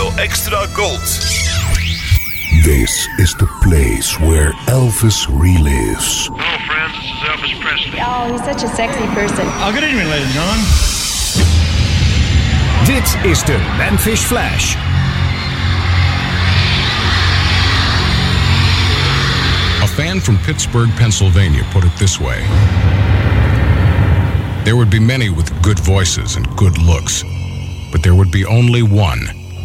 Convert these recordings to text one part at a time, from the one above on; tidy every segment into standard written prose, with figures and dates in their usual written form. Radio Extra Gold. This is the place where Elvis relives. Hello friends, this is Elvis Presley. Oh, he's such a sexy person. Oh, good evening, ladies and gentlemen. Dit is de Memphis Flash. A fan from Pittsburgh, Pennsylvania put it this way. There would be many with good voices and good looks, but there would be only one,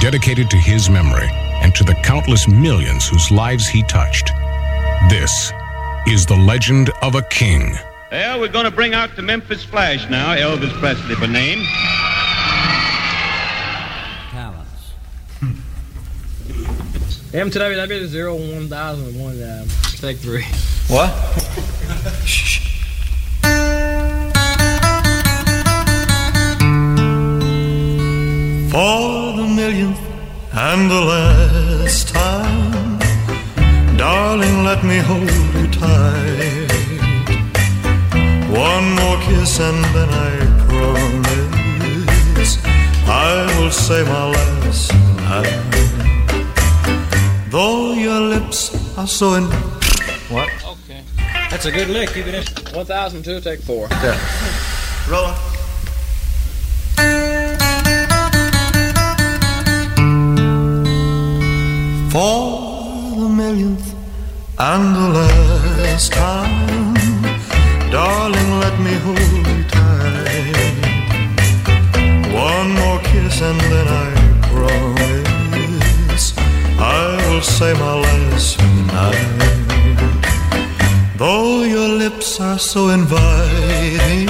Dedicated to his memory and to the countless millions whose lives he touched, this is the legend of a king. Well, we're going to bring out the Memphis Flash now, Elvis Presley by name. Talents. MTWW 01001, take 3. What? Shh. For the millionth and the last time, darling, let me hold you tight. One more kiss and then I promise I will say my last night. Though your lips are so in... What? Okay. That's a good lick. Keep it in. 1002, take 4. Okay. Roll on. For the millionth and the last time, darling, let me hold you tight. One more kiss and then I promise I will say my last night. Though your lips are so inviting,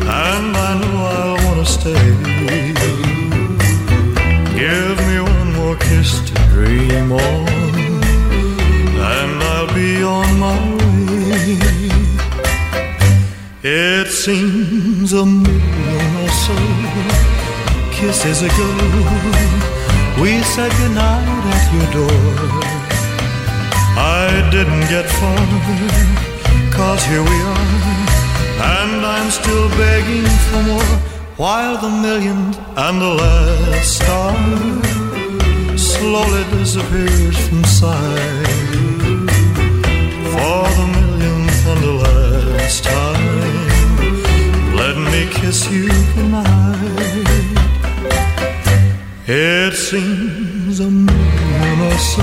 and I know I'll want to stay, give me one more kiss to dream on, and I'll be on my way. It seems a million or so kisses ago, we said goodnight at your door. I didn't get far, cause here we are, and I'm still begging for more, while the millionth and the last star slowly disappears from sight. For the millionth and the last time, let me kiss you goodnight. It seems a million or so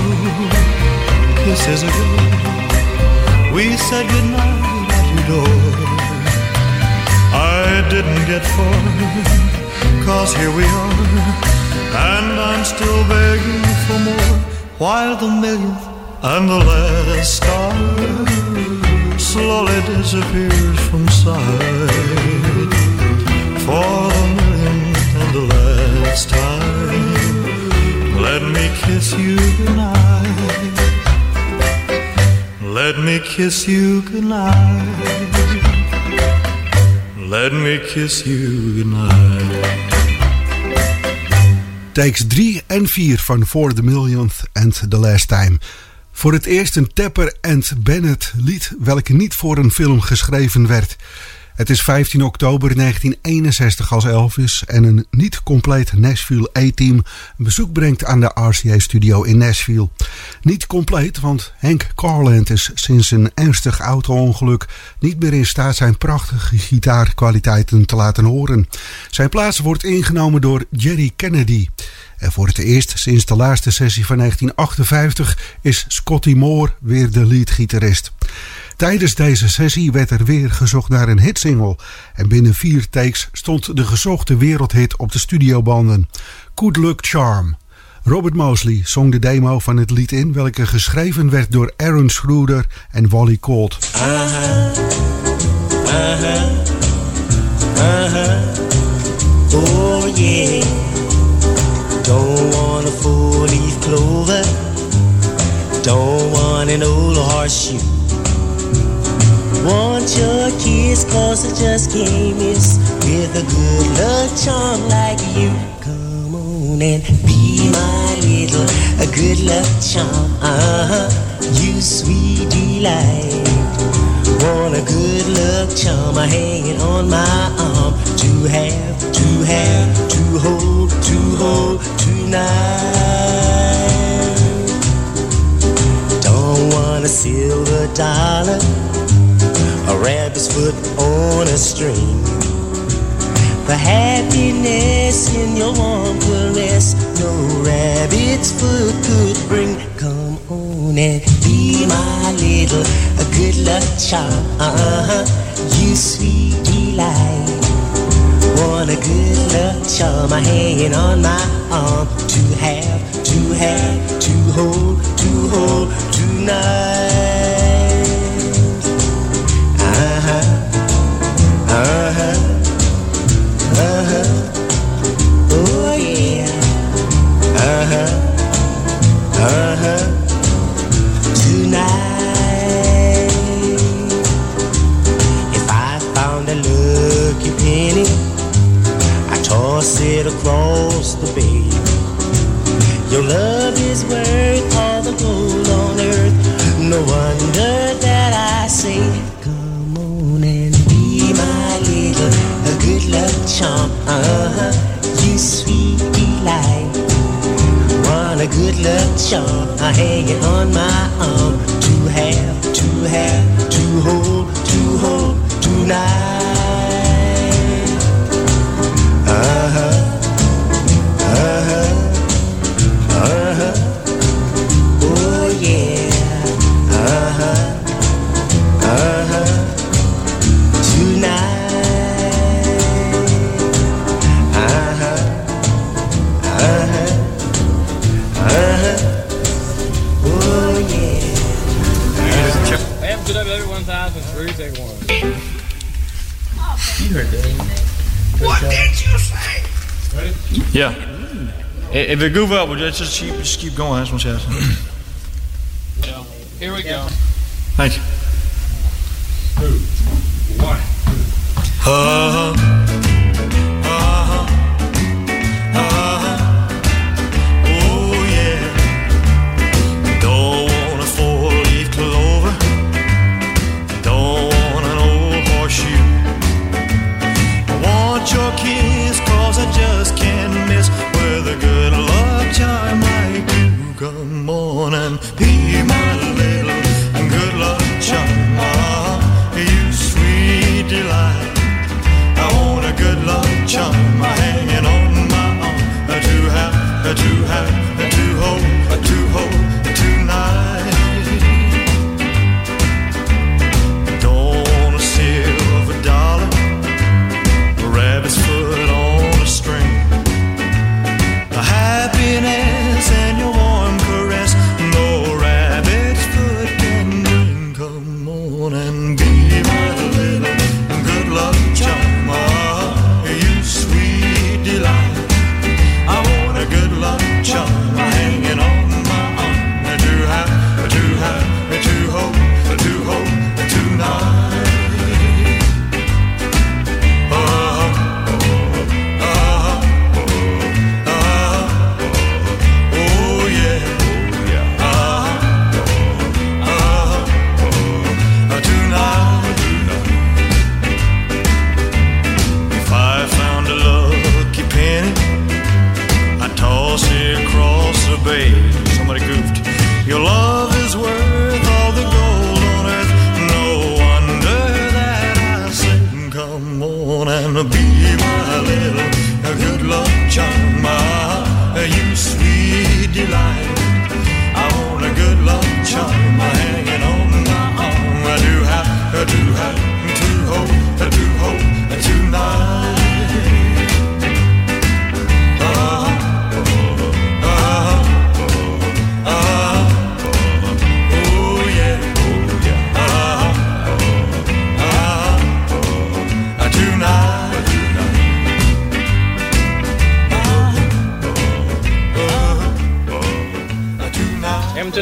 kisses ago, we said goodnight at your door. I didn't get far, cause here we are, and I'm still begging for more, while the millionth and the last star slowly disappears from sight. For the millionth and the last time, let me kiss you goodnight. Let me kiss you goodnight. Let me kiss you goodnight. Takes 3 en 4 van For the Millionth and the Last Time. Voor het eerst een Tepper and Bennett lied, welke niet voor een film geschreven werd. Het is 15 oktober 1961 als Elvis en een niet-compleet Nashville A-team een bezoek brengt aan de RCA-studio in Nashville. Niet compleet, want Hank Garland is sinds een ernstig auto-ongeluk niet meer in staat zijn prachtige gitaarkwaliteiten te laten horen. Zijn plaats wordt ingenomen door Jerry Kennedy. En voor het eerst sinds de laatste sessie van 1958 is Scotty Moore weer de leadgitarist. Tijdens deze sessie werd er weer gezocht naar een hitsingle en binnen 4 takes stond de gezochte wereldhit op de studiobanden. Good Luck Charm. Robert Mosley zong de demo van het lied in, welke geschreven werd door Aaron Schroeder en Wally Gold. Oh yeah. Don't want an old horseshoe. Want your kiss, cause I just can't miss with a good luck charm like you. Come on and be my little a good luck charm. You sweet delight. Want a good luck charm hanging on my arm to have, to have, to hold, to hold tonight. Don't want a silver dollar, a rabbit's foot on a string. For happiness in your warm caress, no rabbit's foot could bring. Come on and be my little a good luck charm. You sweet delight. Want a good luck charm hanging on my arm to have, to have, to hold, to hold tonight. Uh-huh, uh-huh, uh-huh, oh yeah. Uh-huh, uh-huh, tonight. If I found a lucky penny, I toss it across the bay. Your love is worth all the gold on earth. No wonder that I say, come on and be my little a good luck charm. You sweet delight. Want a good luck charm hanging on my arm to have, to have, to hold tonight. Uh-huh, uh-huh. Uh-huh. Oh yeah. Uh-huh. Uh-huh. Tonight. Uh-huh. Uh-huh. Uh-huh. Oh yeah. I have to do that 1,003, take 1. You heard that. What did you say? Ready? Yeah. If it goof up, we'll just keep going. That's what I'm saying. Yeah. Here we go. Thank you. 2, 1. Uh-huh. Uh-huh. Uh-huh. Oh, yeah. Don't want a 4-leaf clover. Don't want an old horseshoe. I want your kiss, cause I just can't miss with a good luck charm like you. Come on and be my little good luck charm. You sweet delight. I want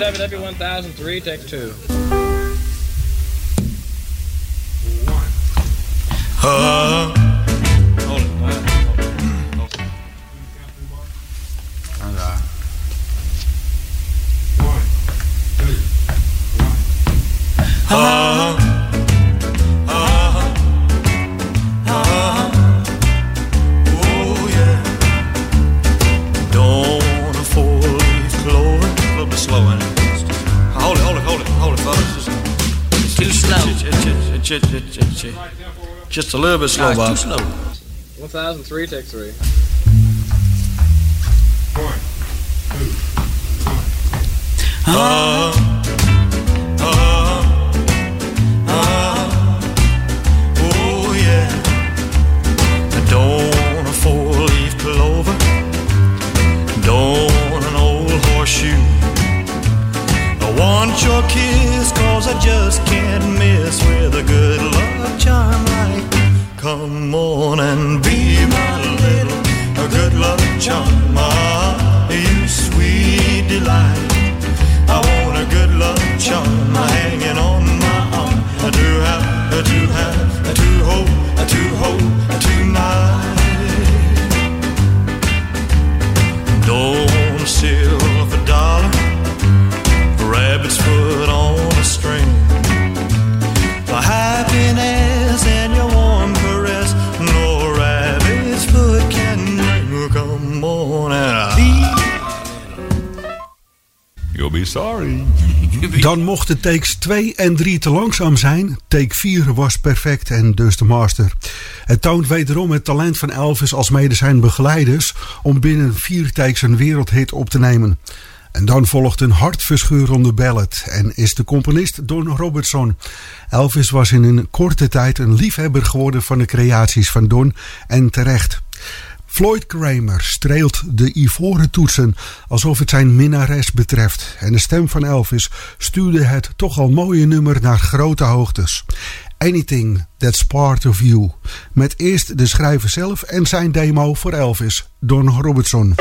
to WW 1003, take two. Hold it. Hold it. All right. 1, 2, 1. Oh, yeah. Don't afford these clothes. A little bit slow in it. Hold it, fellas. It's too slow. Just a little bit slow, Bob. It's too slow. 1003, take three. 1, 2, 1. Oh, yeah. I don't want a four-leaf clover. Don't want an old horseshoe. I want your kiss, cause I just can't miss with a good love charm like you. Come on and be my little good love charm. You sweet delight. I want a good love charm hanging on my arm. I do hope, tonight. Don't a silver dollar, a rabbit's foot on a string. A happiness and your warm caress, no rabbit's foot can bring. Come on and you'll be sorry. Dan mochten takes 2 en 3 te langzaam zijn. Take 4 was perfect en dus de master. Het toont wederom het talent van Elvis alsmede zijn begeleiders om binnen 4 takes een wereldhit op te nemen. En dan volgt een hartverscheurende ballad en is de componist Don Robertson. Elvis was in een korte tijd een liefhebber geworden van de creaties van Don en terecht. Floyd Kramer streelt de ivoren toetsen alsof het zijn minnares betreft. En de stem van Elvis stuurde het toch al mooie nummer naar grote hoogtes. Anything That's Part of You. Met eerst de schrijver zelf en zijn demo voor Elvis, Don Robertson.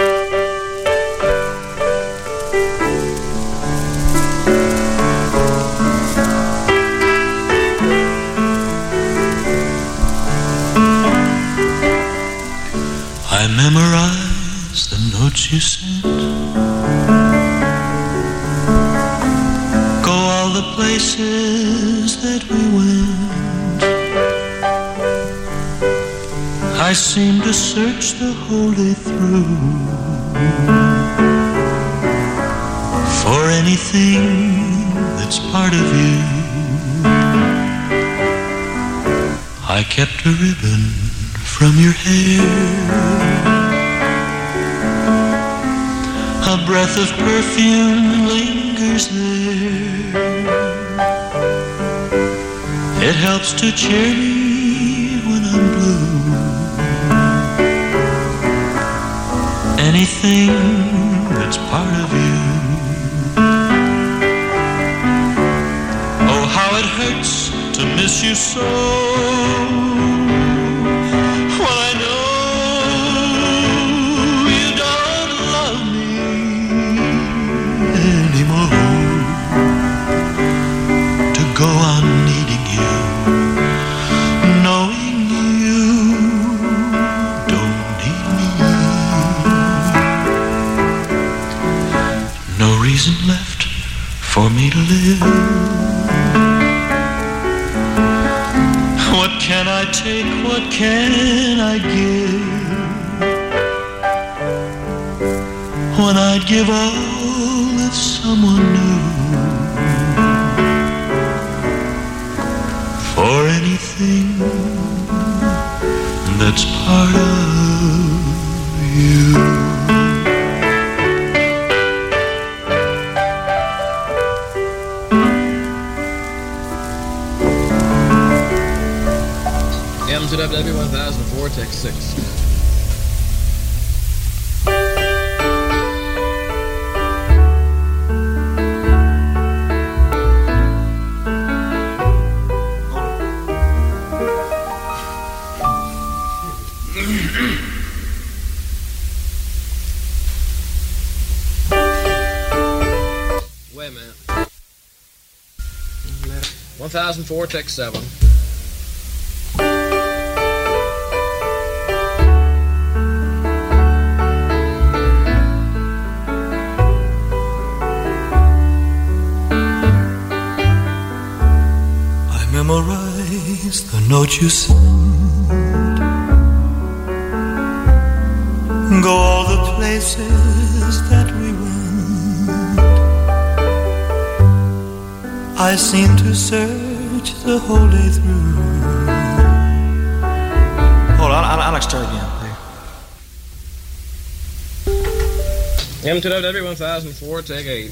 I memorized the notes you sent. Go all the places that we went. I seemed to search the whole day through for anything that's part of you. I kept a ribbon from your hair, a breath of perfume lingers there. It helps to cheer me when I'm blue. Anything that's part of you. Oh, how it hurts to miss you so. For me to live, what can I take, what can I give, when I'd give all if someone knew, for anything that's part of you. W 1004, take 6. wait a minute. 1004, take 7. I memorized the note you sent, go all the places that we went. I seem to search the whole day through. Hold on, I'll like start again. There. M2W 1004, take 8.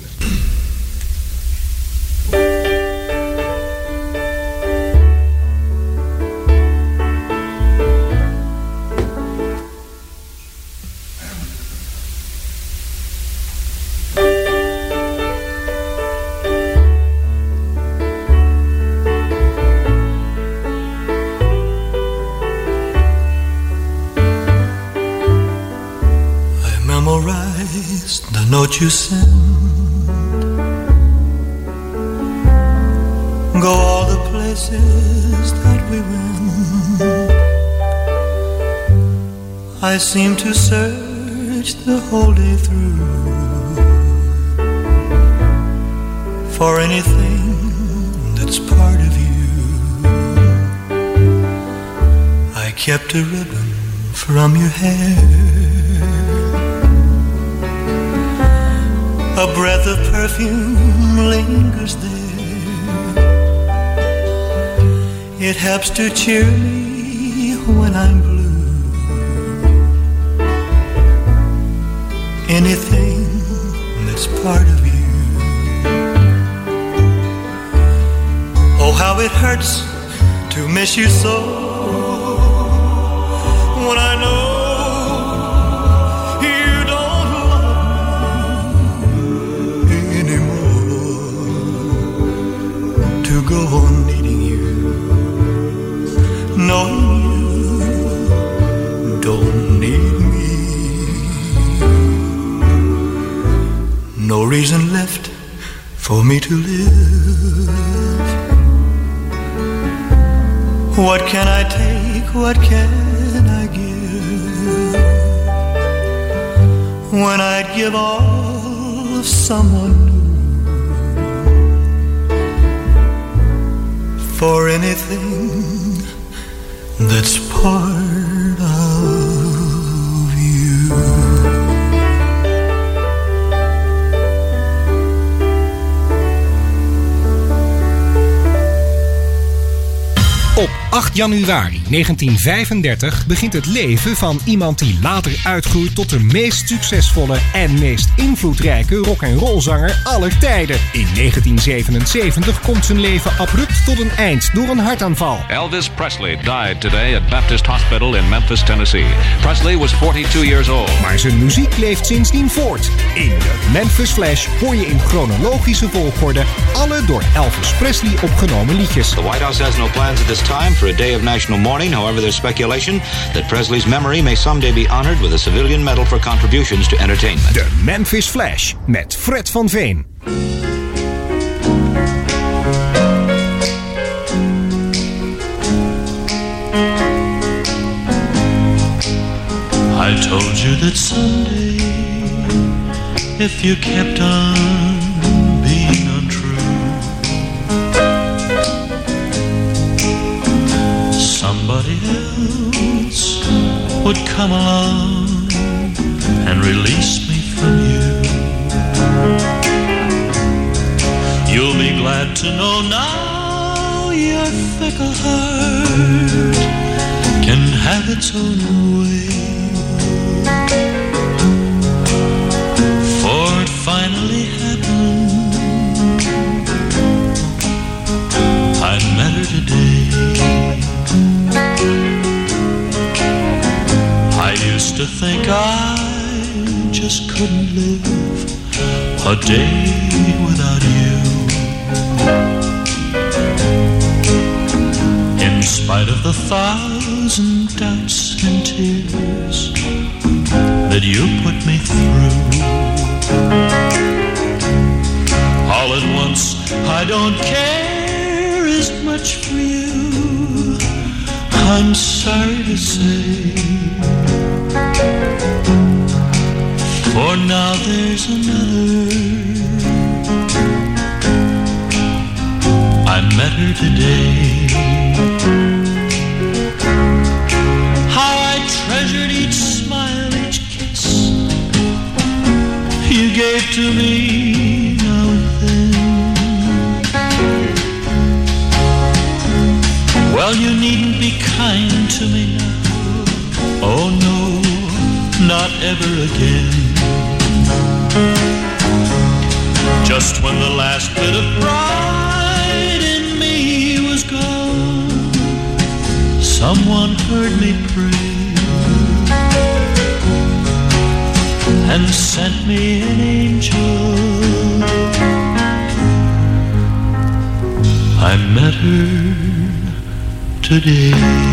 Note you send, go all the places that we went. I seem to search the whole day through for anything that's part of you. I kept a ribbon from your hair, a breath of perfume lingers there. It helps to cheer me when I'm blue. Anything that's part of you. Oh, how it hurts to miss you so, when I know go on needing you, knowing you don't need me. No reason left for me to live. What can I take, what can I give, when I'd give all of someone for anything that's part of you. Op 8 januari 1935 begint het leven van iemand die later uitgroeit tot de meest succesvolle en meest invloedrijke rock'n'rollzanger aller tijden. In 1977 komt zijn leven abrupt tot een eind door een hartaanval. Elvis Presley died today at Baptist Hospital in Memphis, Tennessee. Presley was 42 years old. Maar zijn muziek leeft sindsdien voort. In de Memphis Flash hoor je in chronologische volgorde alle door Elvis Presley opgenomen liedjes. The White House has no plans at this time for a day of national mourning. However, there's speculation that Presley's memory may someday be honored with a civilian medal for contributions to entertainment. The Memphis Flash met Fred van Veen. I told you that someday, if you kept on being untrue, somebody else would come along and release me from you. You'll be glad to know now your fickle heart can have its own way, for it finally happened. I met her today. I used to think I just couldn't live a day without you. In spite of the 1,000 doubts and tears that you put me through, all I don't care as much for you, I'm sorry to say. For now there's another, I met her today. Gave to me now and then. Well, you needn't be kind to me now. Oh no, not ever again. Just when the last bit of pride in me was gone, someone heard me pray and sent me an angel. I met her today.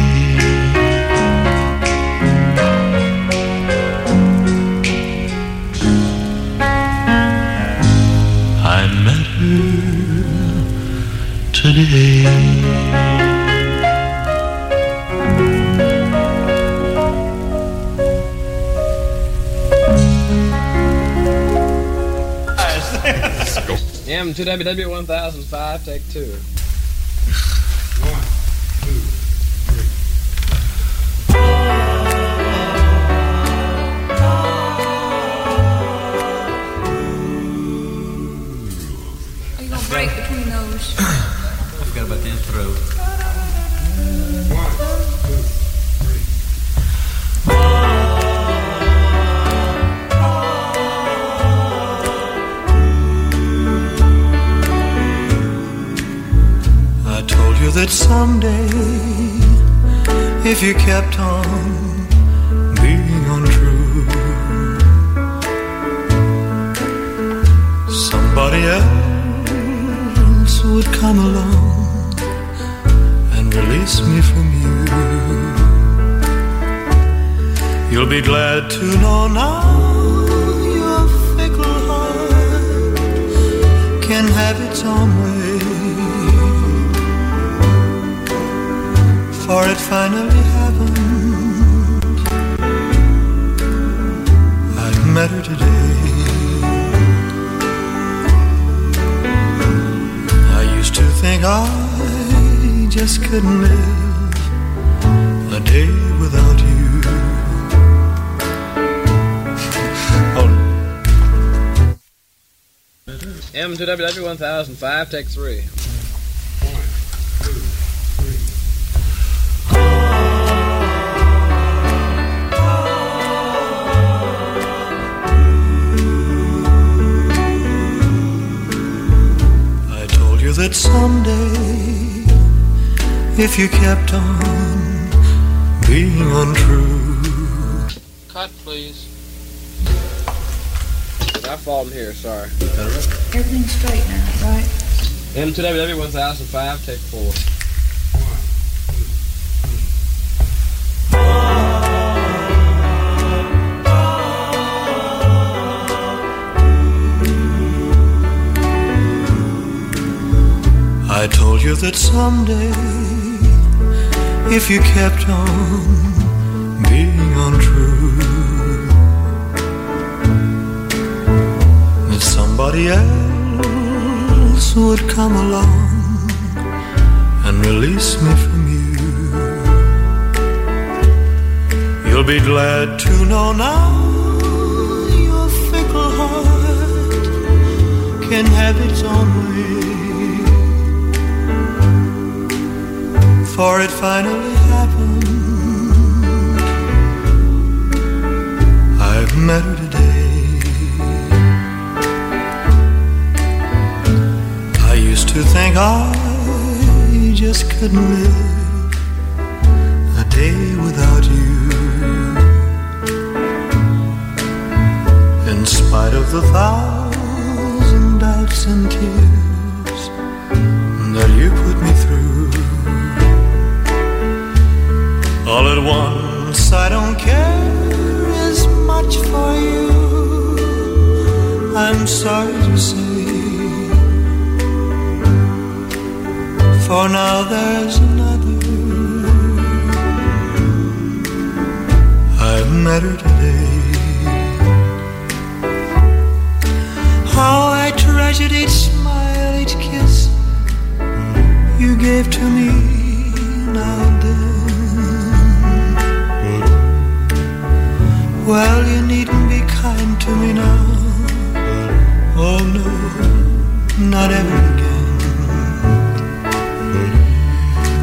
To WW1005, take two. 1, 2, 3. Are you gonna break between those? I forgot about the intro. 1, 2, 3. That someday, if you kept on being untrue, somebody else would come along and release me from you. You'll be glad to know now your fickle heart can have its own way, for it finally happened. I met her today. I used to think I just couldn't live a day without you. Oh. M2WW1005, take 3. That someday, if you kept on being untrue. Cut, please. I've fallen here, sorry. Everything's straight now, right? M2WW 1005, take 4. I told you that someday, if you kept on being untrue, that somebody else would come along and release me from you. You'll be glad to know now your fickle heart can have its own way, for it finally happened. I've met her today. I used to think I just couldn't live a day without you. In spite of the 1,000 doubts and tears that you put me through, all at once I don't care as much for you, I'm sorry to say. for now there's another. I met her today. How I treasured each smile, each kiss you gave to me now and then. Well, you needn't be kind to me now. Oh no, not ever again.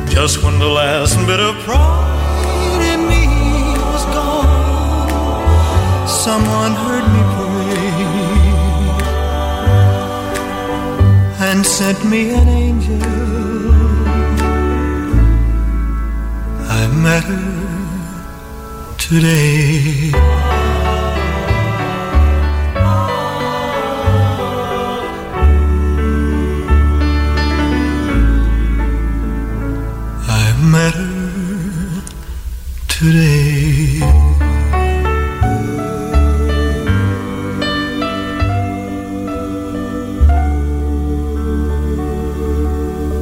Just when the last bit of pride in me was gone, someone heard me pray and sent me an angel. I met her today. Today.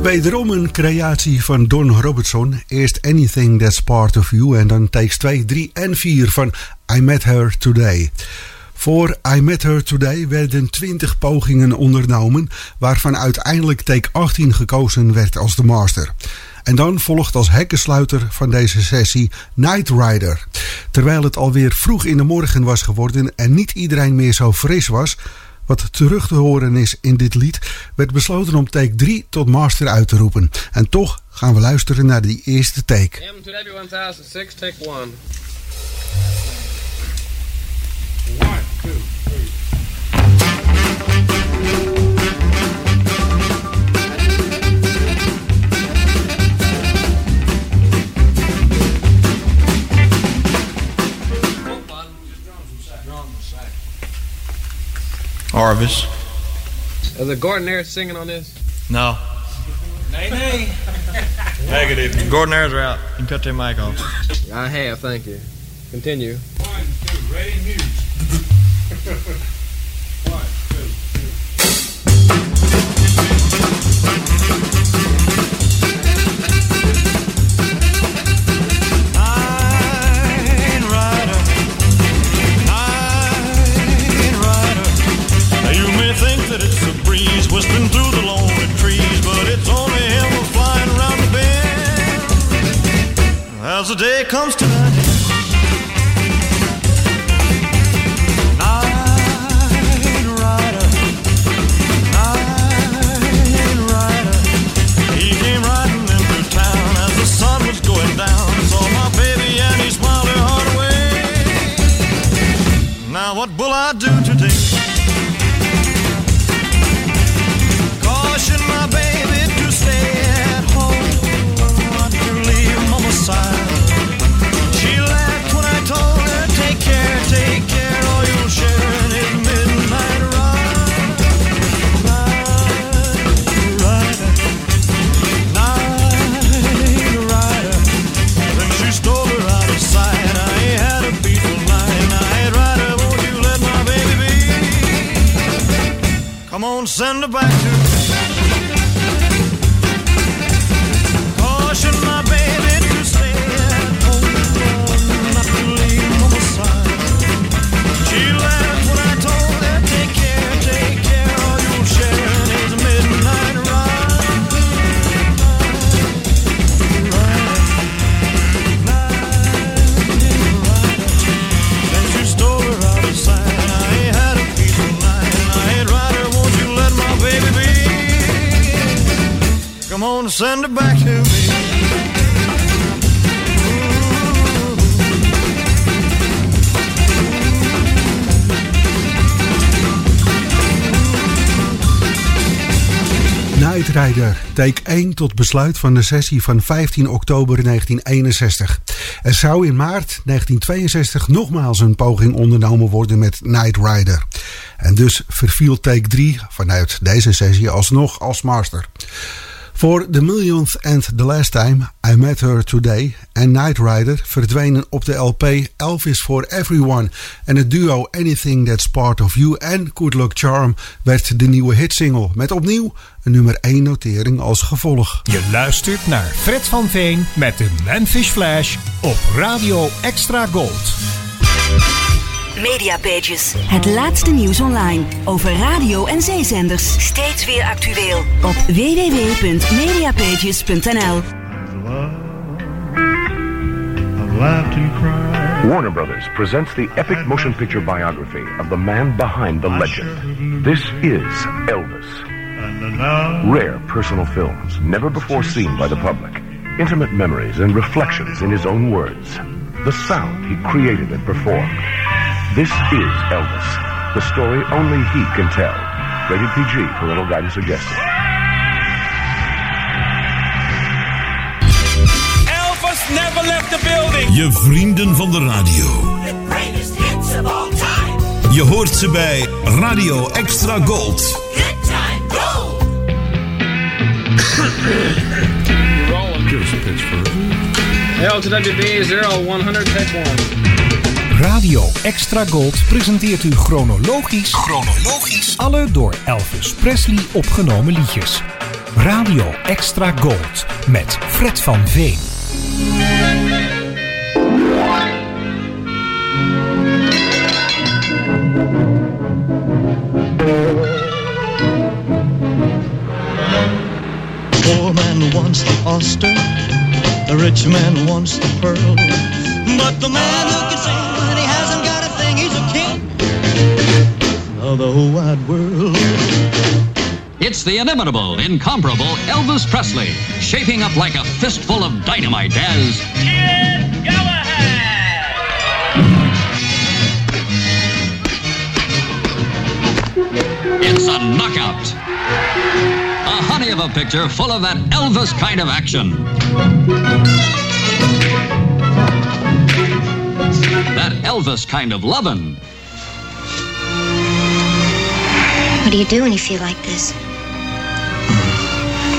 Wederom een creatie van Don Robertson. Eerst Anything That's Part of You en dan takes 2, 3 en 4 van I Met Her Today. Voor I Met Her Today werden 20 pogingen ondernomen, waarvan uiteindelijk take 18 gekozen werd als de master. En dan volgt als hekkensluiter van deze sessie Night Rider. Terwijl het alweer vroeg in de morgen was geworden en niet iedereen meer zo fris was, wat terug te horen is in dit lied, werd besloten om take 3 tot master uit te roepen. En toch gaan we luisteren naar die eerste take. MTW 1006, take 1. 1, 2, 3. Arvis. Are the Gordonairs singing on this? No. Nay, nay. Negative. Gordonairs are out. You can cut their mic off. I have, thank you. Continue. 1, 2, ready, music. 1, 2, 3. Night Rider. Night Rider. You may think that it's a breeze whistling through the lonely trees, but it's only him flying around the bend as the day comes tonight. Night Rider, Night Rider. He came riding into town as the sun was going down. Saw my baby and he smiled her heart away. Now what will I do today? My baby to stay at home, not to leave mama's side. She laughed when I told her, take care, or you'll share in his midnight ride. Night Rider, Night Rider. Then she stole her out of sight. I ain't had a beautiful night. Night Rider, won't you let my baby be? Come on, send her back to. Come on, send it back to me. Night Rider, take 1 tot besluit van de sessie van 15 oktober 1961. Er zou in maart 1962 nogmaals een poging ondernomen worden met Night Rider. En dus verviel take 3 vanuit deze sessie alsnog als master. Voor The Millionth and The Last Time, I Met Her Today en Knight Rider verdwenen op de LP Elvis for Everyone. En het duo Anything That's Part of You en Good Luck Charm werd de nieuwe hitsingle. Met opnieuw een nummer 1 notering als gevolg. Je luistert naar Fred van Veen met de Memphis Flash op Radio Extra Gold. Media Pages. Het laatste nieuws online over radio- en zeezenders. Steeds weer actueel op www.mediapages.nl. Warner Brothers presents the epic motion picture biography of the man behind the legend. This is Elvis. Rare personal films, never before seen by the public. Intimate memories and reflections in his own words. The sound he created and performed. This is Elvis, the story only he can tell. Rated PG, parental guidance suggested. Elvis never left the building. Je vrienden van de radio. The greatest hits of all time. Je hoort ze bij Radio Extra Gold. Good time, go! We're all in. Give us a pitch for it. LTWB 0100, take one. Radio Extra Gold presenteert u chronologisch alle door Elvis Presley opgenomen liedjes. Radio Extra Gold met Fred van Veen. Poor man wants the oyster, the rich man wants the pearl, but the man who can sing, of the whole wide world. It's the inimitable, incomparable Elvis Presley, shaping up like a fistful of dynamite as Kid Galahad. It's a knockout, a honey of a picture full of that Elvis kind of action. That Elvis kind of lovin'. What do you do when you feel like this?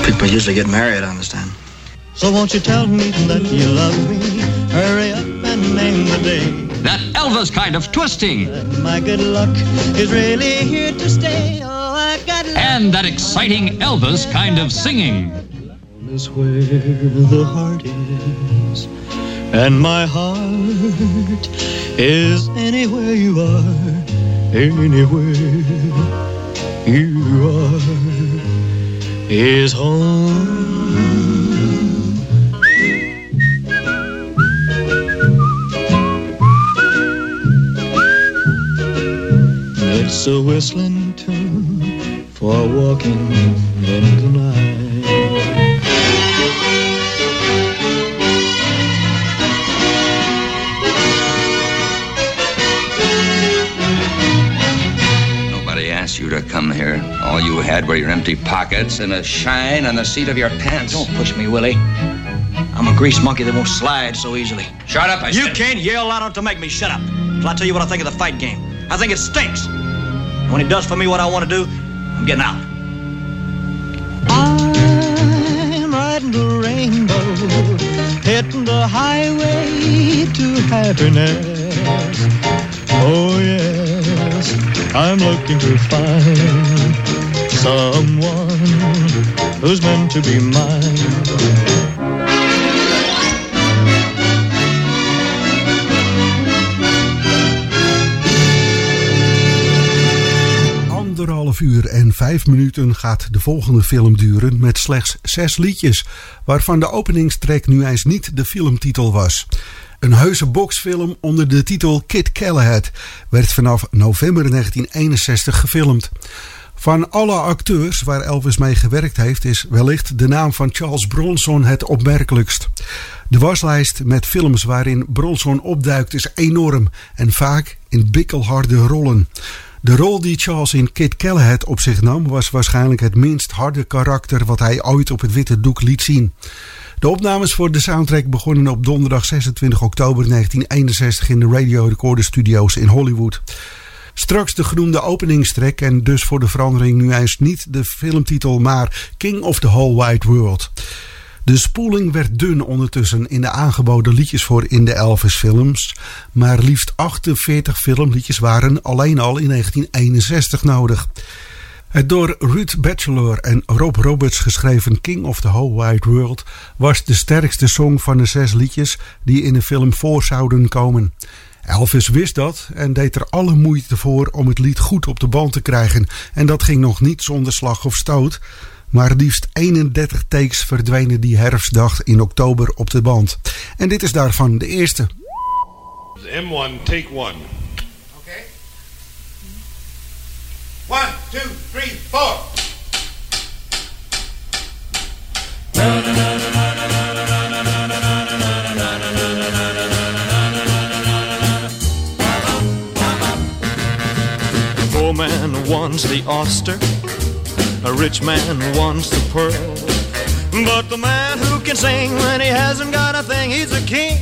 People usually get married, I understand. So won't you tell me that you love me? Hurry up and name the day. That Elvis kind of twisting. My good luck is really here to stay. Oh, I got luck. And that exciting Elvis kind of singing. Home is where the heart is. And my heart is anywhere you are, anywhere you are, is home. It's a whistling tune for walking in the night. You to come here. All you had were your empty pockets and a shine on the seat of your pants. Don't push me, Willie. I'm a grease monkey that won't slide so easily. Shut up, I said. You can't yell loud enough to make me shut up till I tell you what I think of the fight game. I think it stinks. And when it does for me what I want to do, I'm getting out. I'm riding the rainbow, hitting the highway to happiness. Oh, yes. I'm looking to find someone who's meant to be mine. Anderhalf uur en 5 minuten gaat de volgende film duren met slechts 6 liedjes, waarvan de openingstrek nu eens niet de filmtitel was. Een heuse boxfilm onder de titel Kid Galahad werd vanaf november 1961 gefilmd. Van alle acteurs waar Elvis mee gewerkt heeft is wellicht de naam van Charles Bronson het opmerkelijkst. De waslijst met films waarin Bronson opduikt is enorm en vaak in bikkelharde rollen. De rol die Charles in Kid Galahad op zich nam was waarschijnlijk het minst harde karakter wat hij ooit op het witte doek liet zien. De opnames voor de soundtrack begonnen op donderdag 26 oktober 1961 in de Radio Recorders Studios in Hollywood. Straks de genoemde openingstrek en dus voor de verandering nu eens niet de filmtitel, maar King of the Whole Wide World. De spoeling werd dun ondertussen in de aangeboden liedjes voor in de Elvis films. Maar liefst 48 filmliedjes waren alleen al in 1961 nodig. Het door Ruth Batchelor en Rob Roberts geschreven King of the Whole Wide World was de sterkste song van de 6 liedjes die in de film voor zouden komen. Elvis wist dat en deed er alle moeite voor om het lied goed op de band te krijgen. En dat ging nog niet zonder slag of stoot. Maar liefst 31 takes verdwenen die herfstdag in oktober op de band. En dit is daarvan de eerste. M1, take one. Oké. 1, 2, 3, 4. The poor man wants the oyster. A rich man wants the pearl, but the man who can sing when he hasn't got a thing, he's a king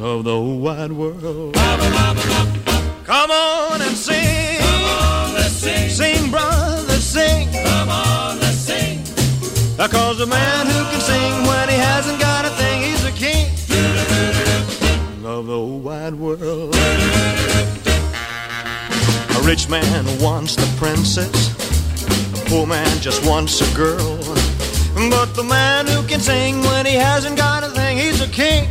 of the whole wide world. Come on and sing, come on, let's sing, sing, brother, sing, come on, let's sing, because the man who can sing when he hasn't got a thing, he's a king of the whole wide world. A rich man wants the princess, poor man just wants a girl, but the man who can sing when he hasn't got a thing, he's a king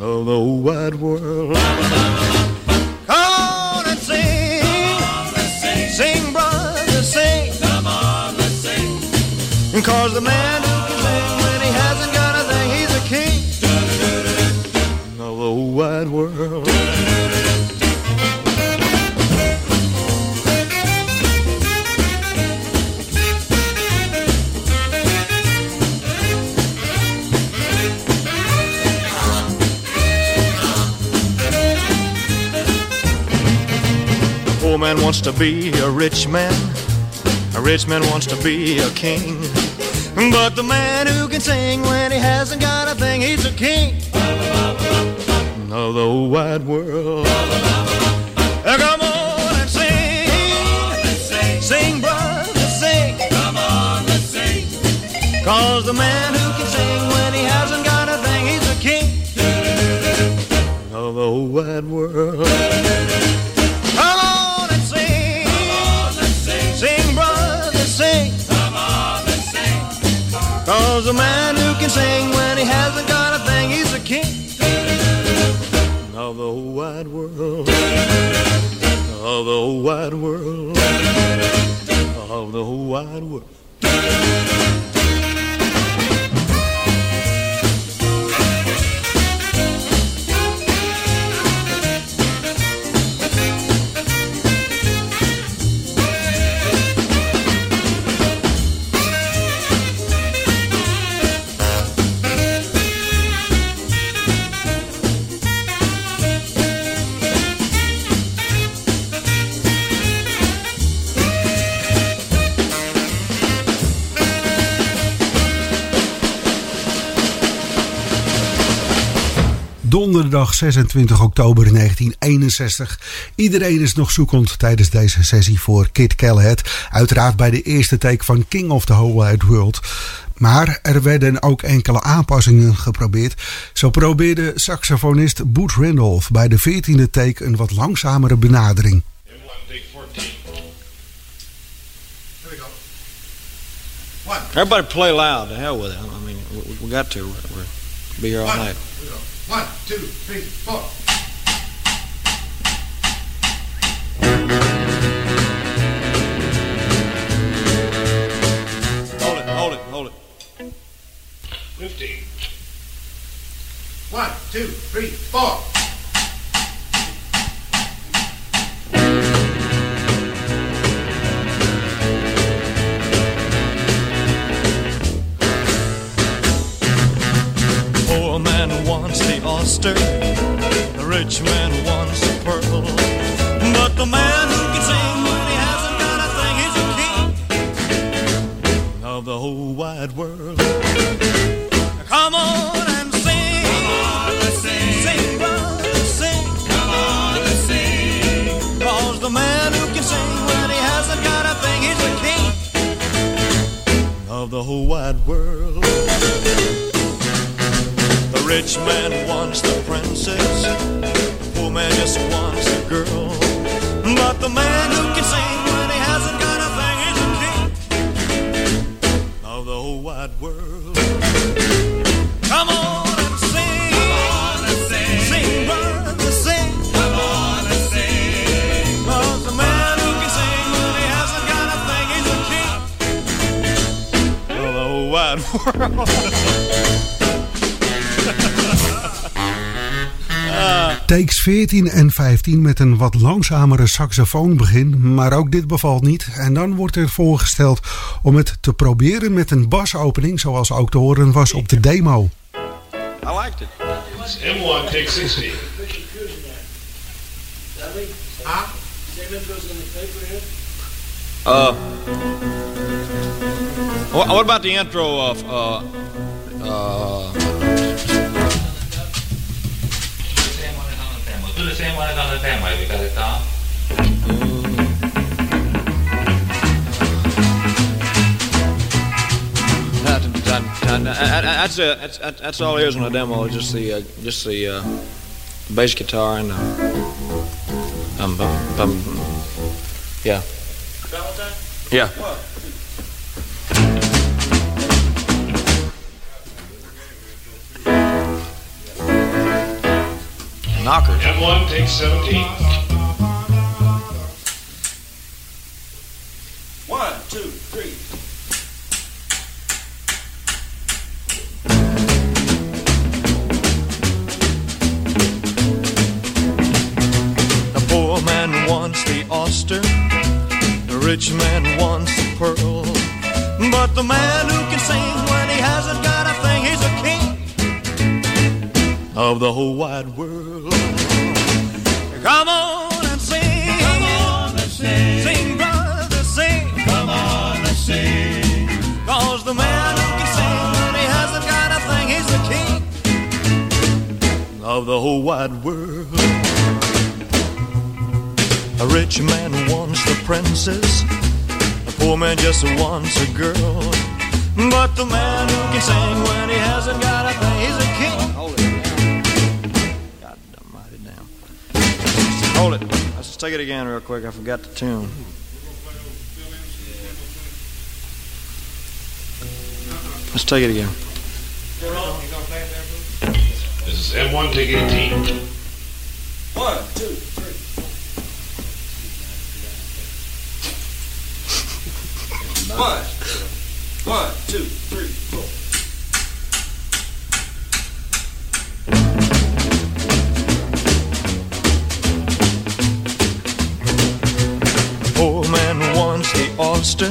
of the whole wide world. Come on and sing, sing, sing, brother, sing, come on, let's sing, cause the man who can sing when he hasn't got a thing, he's a king of the whole wide world. A poor man wants to be a rich man, a rich man wants to be a king, but the man who can sing when he hasn't got a thing, he's a king of the whole wide world. Come on and sing, sing, sing, brother, sing, come on, let's sing, cause the man who can sing when he hasn't got a thing, he's a king of the whole wide world. Cause a man who can sing when he hasn't got a thing, he's a king of the whole wide world, of the whole wide world, of the whole wide world. Donderdag 26 oktober 1961. Iedereen is nog zoekend tijdens deze sessie voor Kid Galahad. Uiteraard bij de eerste take van King of the Whole Wide World. Maar er werden ook enkele aanpassingen geprobeerd. Zo probeerde saxofonist Boots Randolph bij de 14e take een wat langzamere benadering. Everybody play loud. The hell with it. I mean, we got to. We'll be here all night. 1, 2, 3, 4. Hold it, hold it, hold it. 15. 1, 2, 3, 4. The rich man wants the pearl, but the man who can sing when he hasn't got a thing, he's a king of the whole wide world. Come on and sing, come on, sing, sing, brother, sing, come on, sing, of the whole wide world. The rich man wants the princess, the poor man just wants the girl. But the man who can sing when he hasn't got a thing is a king of the whole wide world. Come on! Takes 14 en 15 met een wat langzamere saxofoonbegin, maar ook dit bevalt niet. En dan wordt er voorgesteld om het te proberen met een basopening, zoals ook te horen was op de demo. I liked it. M1 take 16. What about the intro of do the same one another time, right? We got it down. That's all it is on a demo. Just the bass guitar and yeah. Yeah. Knockers. M1 takes 17. 1, 2, 3. The poor man wants the oyster, the rich man wants the pearl, but the man who can sing when he hasn't got a thing is a king of the whole wide world. Come on and sing, come on and sing, sing, brother, sing, come on and sing, 'cause the man who can sing when he hasn't got a thing is the king of the whole wide world. A rich man wants the princess, a poor man just wants a girl, but the man who can sing when he hasn't got a thing is a king. Hold it. Let's just take it again real quick. I forgot the tune. Let's take it again. This is M1, take 18. 1, 2, 3. 1, 2, 3, 4. Oyster,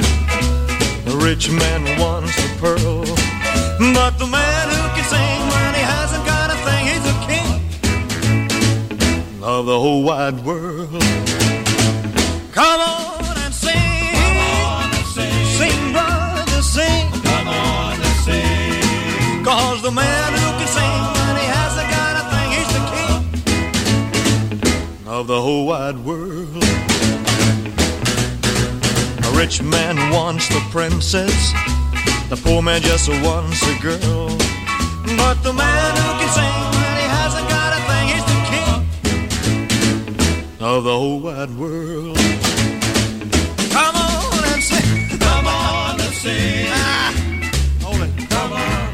the rich man wants the pearl, but the man who can sing when he hasn't got a thing is a king of the whole wide world. Come on and sing, come on and sing, sing, brother, sing, come on and sing, 'cause the man who can sing when he hasn't got a thing is the king of the whole wide world. The rich man wants the princess, the poor man just wants a girl, but the man who can sing when he hasn't got a thing is the king of the whole wide world. Come on and sing, come on and sing, hold it, come on,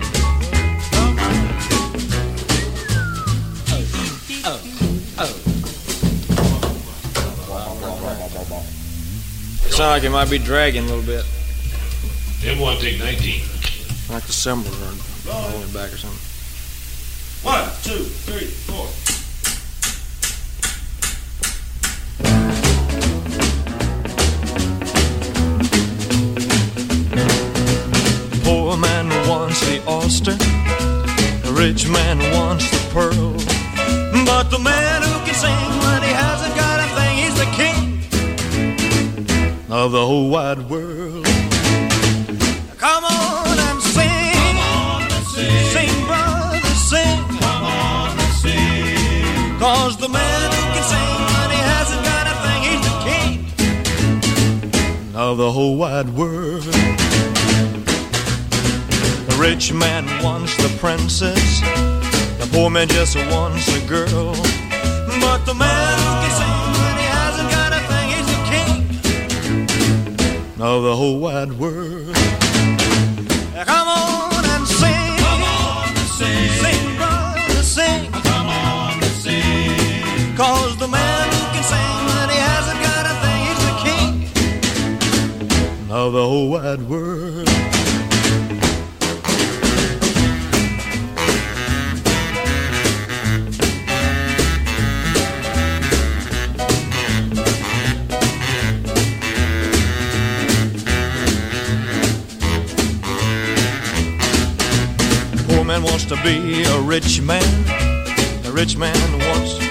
come on, oh, oh, oh. Sound like it might be dragging a little bit. M1 take 19. Like the cymbals are holding back or something. 1, 2, 3, 4. Poor man wants the oyster, the rich man wants the pearl, but the man who can sing when he hasn't got a thing is the king of the whole wide world. Come on and sing, come on and sing, sing, brother, sing, come on and sing, 'cause the man who can sing when he hasn't got a thing is the king of the whole wide world. rich man wants the princess, the poor man just wants a girl. But the man who can sing when he hasn't got a thing, he's the king of the whole wide world. Come on and sing, come on and sing, sing, brother, sing, come on and sing. 'Cause the man who can sing when he hasn't got a thing, he's the king of the whole wide world. Wants to be a rich man, the rich man wants to...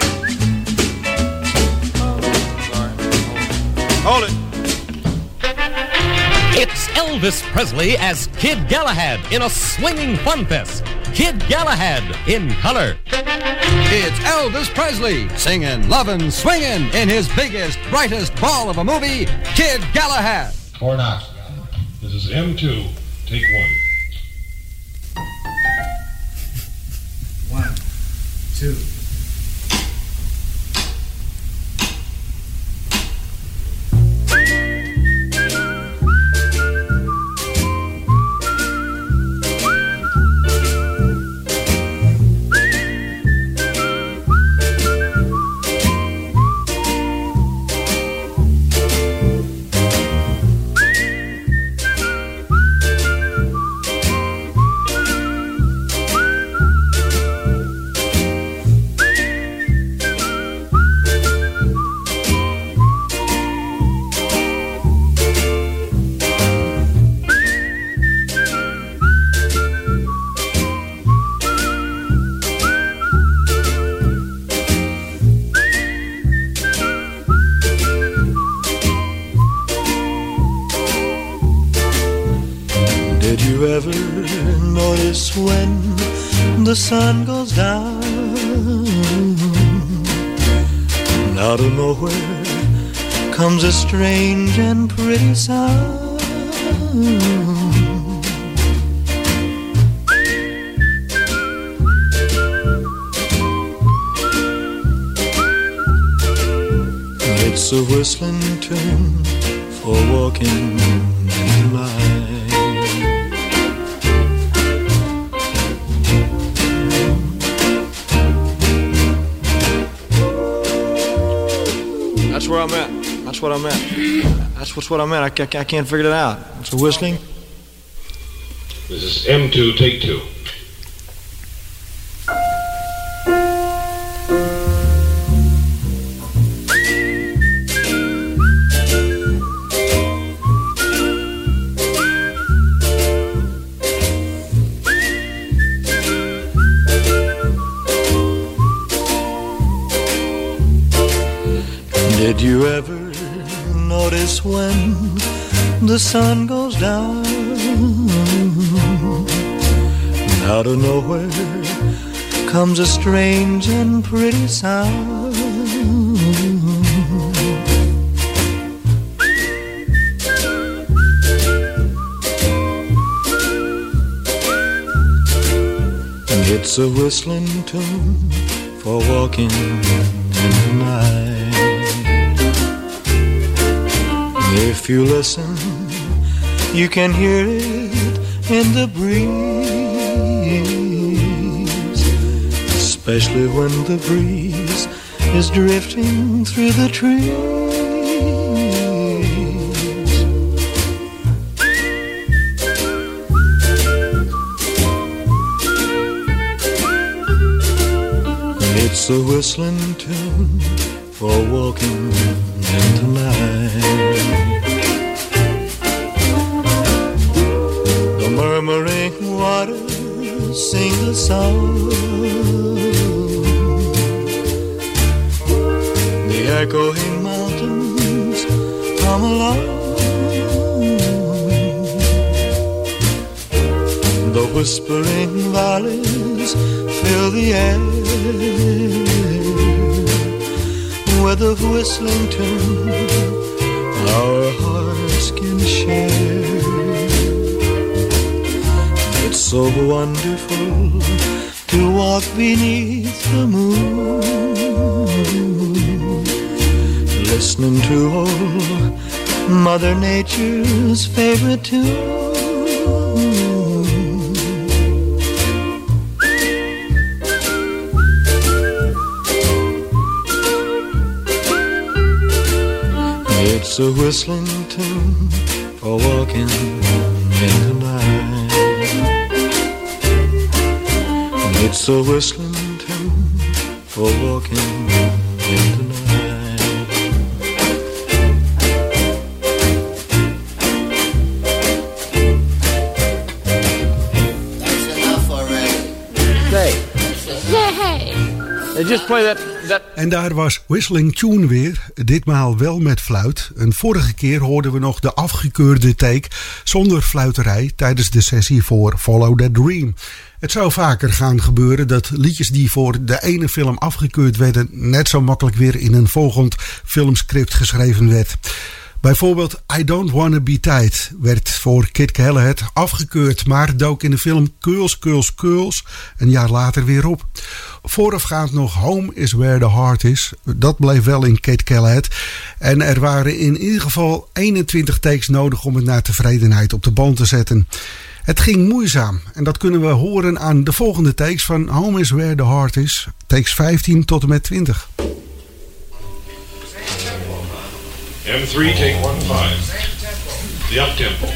Hold it. It's Elvis Presley as Kid Galahad in a swinging fun fest. Kid Galahad in color. It's Elvis Presley singing, loving, swinging in his biggest, brightest ball of a movie, Kid Galahad. Or not. This is M2, take one. 1, 2. The sun goes down, and out of nowhere comes a strange and pretty sound. It's a whistling tune for walking in line. Where I'm at. That's what I'm at. That's what's what I'm at. I can't figure it out. It's a whistling. This is M2, take two. Did you ever notice when the sun goes down, and out of nowhere comes a strange and pretty sound? And it's a whistling tune for walking in the night. If you listen, you can hear it in the breeze, especially when the breeze is drifting through the trees. It's a whistling tune for walking in the night. The murmuring waters sing a song. The echoing mountains come along. The whispering valleys fill the air with a whistling tune our hearts can share. It's a wonderful to walk beneath the moon, listening to old Mother Nature's favorite tune. It's a whistling tune for walking in the night. It's a whistling tune for walking in the night. That's enough already. Hey. Hey. Just play that. En daar was Whistling Tune weer, ditmaal wel met fluit. En vorige keer hoorden we nog de afgekeurde take zonder fluiterij tijdens de sessie voor Follow That Dream. Het zou vaker gaan gebeuren dat liedjes die voor de ene film afgekeurd werden net zo makkelijk weer in een volgend filmscript geschreven werd. Bijvoorbeeld I Don't Wanna Be Tied werd voor Kid Galahad afgekeurd, maar dook in de film Girls, Girls, Girls een jaar later weer op. Voorafgaand nog Home is Where the Heart Is. Dat bleef wel in Kid Galahad. En er waren in ieder geval 21 takes nodig om het naar tevredenheid op de band te zetten. Het ging moeizaam en dat kunnen we horen aan de volgende takes van Home is Where the Heart Is. Takes 15 tot en met 20. M3, take 1-5. The up tempo.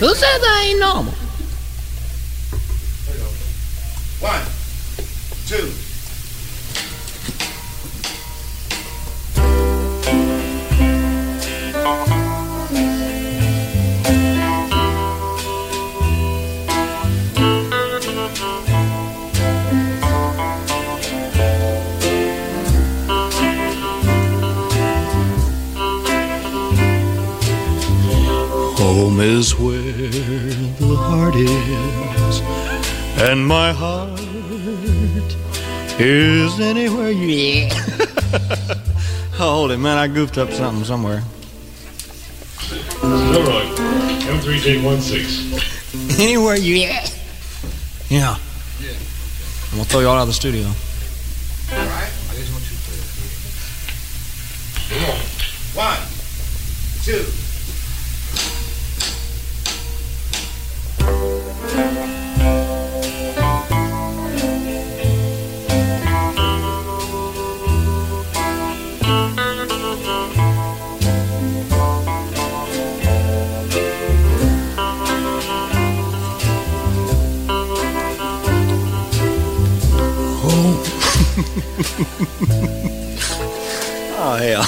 Who said that ain't normal? 1, 2. Home is where the heart is, and my heart is anywhere you... Yeah. Hold it, man, I goofed up something somewhere. All right, M3J16. Anywhere you... Yeah. Yeah. I'm going to throw you all out of the studio. All right, I just want you to play it. Come on. 1, 2... Oh, hell.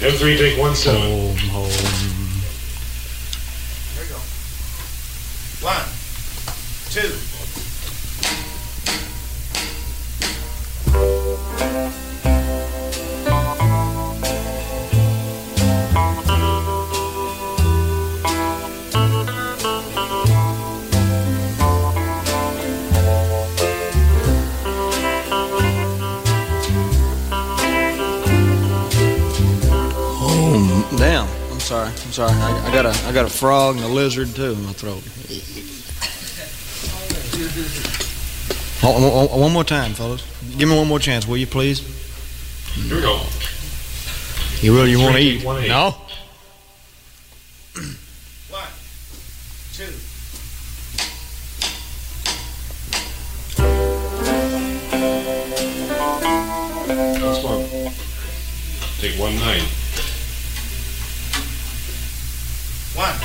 M3, take 1-7. Home. There you go. 1, 2. Sorry, I got a frog and a lizard too in my throat. One more time, fellas. Give me one more chance, will you please? Here we go. You really want to eat? No. 1, 2. That's one. Take 1-9. 1, 2.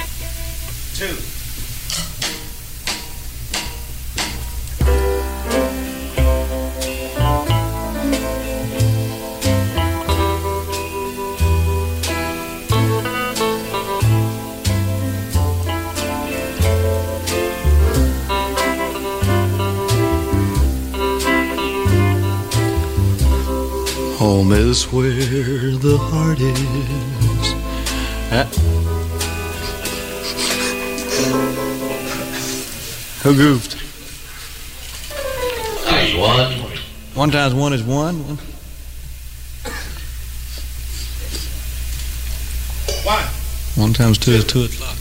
Home is where the heart is. Who goofed? 1. 1 times 1 is 1. One times two is 2 o'clock.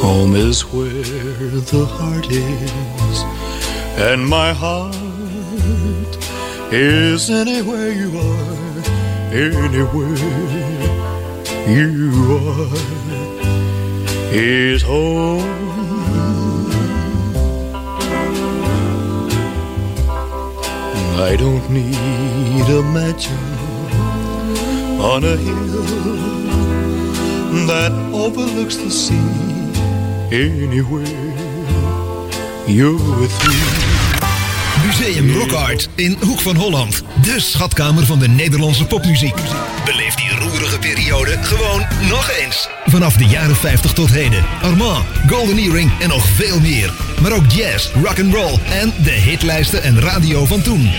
Home is where the heart is, and my heart is anywhere you are, anywhere you are is home. I don't need a mansion on a hill that overlooks the sea. Anywhere you're with me. Museum Rockart in Hoek van Holland. De schatkamer van de Nederlandse popmuziek. Beleef die roerige periode gewoon nog eens. Vanaf de jaren 50 tot heden. Armand, Golden Earring en nog veel meer. Maar ook jazz, rock'n'roll en de hitlijsten en radio van toen.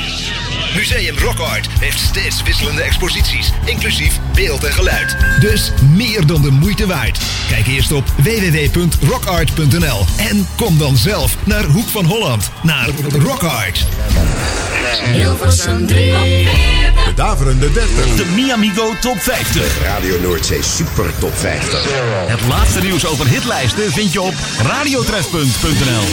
Museum Rockart heeft steeds wisselende exposities, inclusief beeld en geluid. Dus meer dan de moeite waard. Kijk eerst op www.rockart.nl en kom dan zelf naar Hoek van Holland, naar Rockart. Hilversum 3. De daverende 30. De Miamigo Top 50. De Radio Noordzee Super Top 50. Het laatste nieuws over hitlijsten vind je op radiotrefpunt.nl.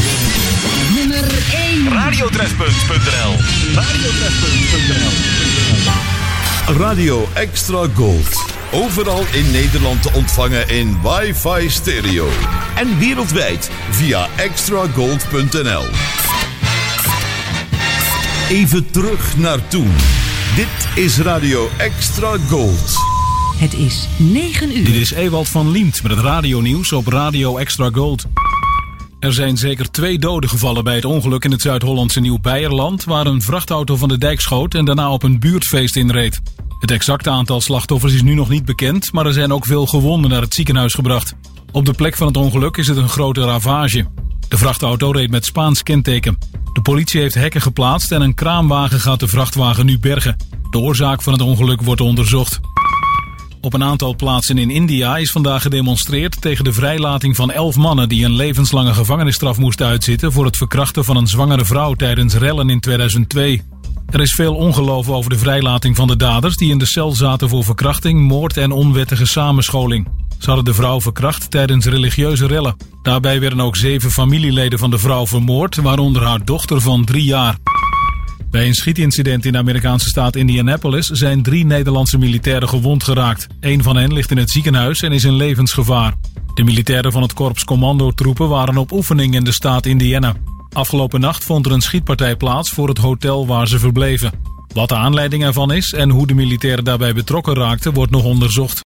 Nummer 1. Radiotrefpunt.nl. Radiotrefpunt.nl. Radio Extra Gold. Overal in Nederland te ontvangen in wifi stereo. En wereldwijd via extragold.nl. Even terug naar toen. Dit is Radio Extra Gold. Het is 9 uur. Dit is Ewald van Liemt met het radionieuws op Radio Extra Gold. Er zijn zeker 2 doden gevallen bij het ongeluk in het Zuid-Hollandse Nieuw-Beierland, waar een vrachtauto van de dijk schoot en daarna op een buurtfeest inreed. Het exacte aantal slachtoffers is nu nog niet bekend, maar er zijn ook veel gewonden naar het ziekenhuis gebracht. Op de plek van het ongeluk is het een grote ravage. De vrachtauto reed met Spaans kenteken. De politie heeft hekken geplaatst en een kraanwagen gaat de vrachtwagen nu bergen. De oorzaak van het ongeluk wordt onderzocht. Op een aantal plaatsen in India is vandaag gedemonstreerd tegen de vrijlating van 11 mannen die een levenslange gevangenisstraf moesten uitzitten voor het verkrachten van een zwangere vrouw tijdens rellen in 2002. Er is veel ongeloof over de vrijlating van de daders die in de cel zaten voor verkrachting, moord en onwettige samenscholing. Ze hadden de vrouw verkracht tijdens religieuze rellen. Daarbij werden ook 7 familieleden van de vrouw vermoord, waaronder haar dochter van 3 jaar. Bij een schietincident in de Amerikaanse staat Indianapolis zijn 3 Nederlandse militairen gewond geraakt. Eén van hen ligt in het ziekenhuis en is in levensgevaar. De militairen van het korps commandotroepen waren op oefening in de staat Indiana. Afgelopen nacht vond er een schietpartij plaats voor het hotel waar ze verbleven. Wat de aanleiding ervan is en hoe de militairen daarbij betrokken raakten, wordt nog onderzocht.